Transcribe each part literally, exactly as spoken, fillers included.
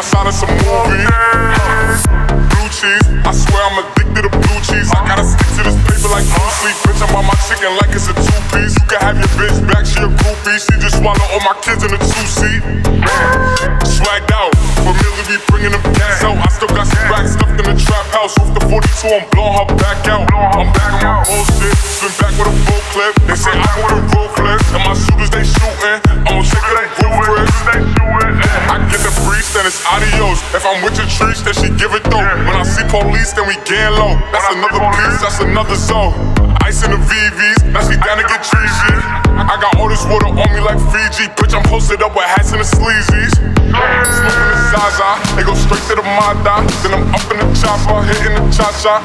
outside of some movie. Blue cheese, I swear I'm addicted to blue cheese. I gotta stick to this paper like Bruce Lee. Bitch, I'm on my chicken like it's a two-piece. You can have your bitch back, she a groupie. She just swallow all my kids in a two-seat. Swagged out, familiar, we bringing them cats out. I still got some racks stuffed in the trap house. Off the forty-two, I'm blowing her back out. I'm back on my bullshit, been back with a full clip. They say I'm with a full clip, and my shooters they shooting. I'm sick of that group friends. I get the breeze, then it's adios. If I'm with your trees, then she give it though. When I see police, then we gang low. That's another piece, that's another zone. Ice in the V Vs, now she down to get treasy. I got all this water on me like Fiji. Bitch, I'm posted up with hats and the sleazies. Smoking the Zaza, they go straight to the Mada. Then I'm up in the chopper, hitting the cha-cha.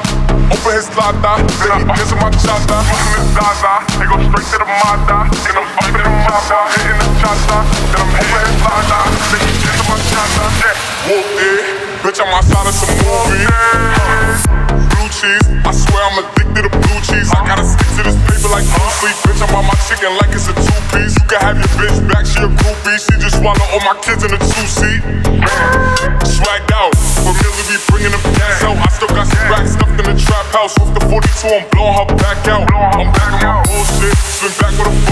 Open his lata, then he dancing my cha-cha. Smoking the Zaza, they go straight to the Mada. Then I'm up in the chopper, hitting the cha-cha. Then I'm open his lata, then he dancing my cha-cha. Whoop it, bitch, I'm outside of some movie. Blue cheese, I swear I'm addicted to blue cheese. I gotta stick to this paper like Bruce Lee. Bitch, I'm on my chicken like it's a two-piece. You can have your bitch back, she a groupie. She just swallow all my kids in a two-seat. Swagged out, familiar, we bringing them cats out. I still got some racks stuffed in the trap house. Off the forty-two, I'm blowing her back out. I'm back on my bullshit, been back with a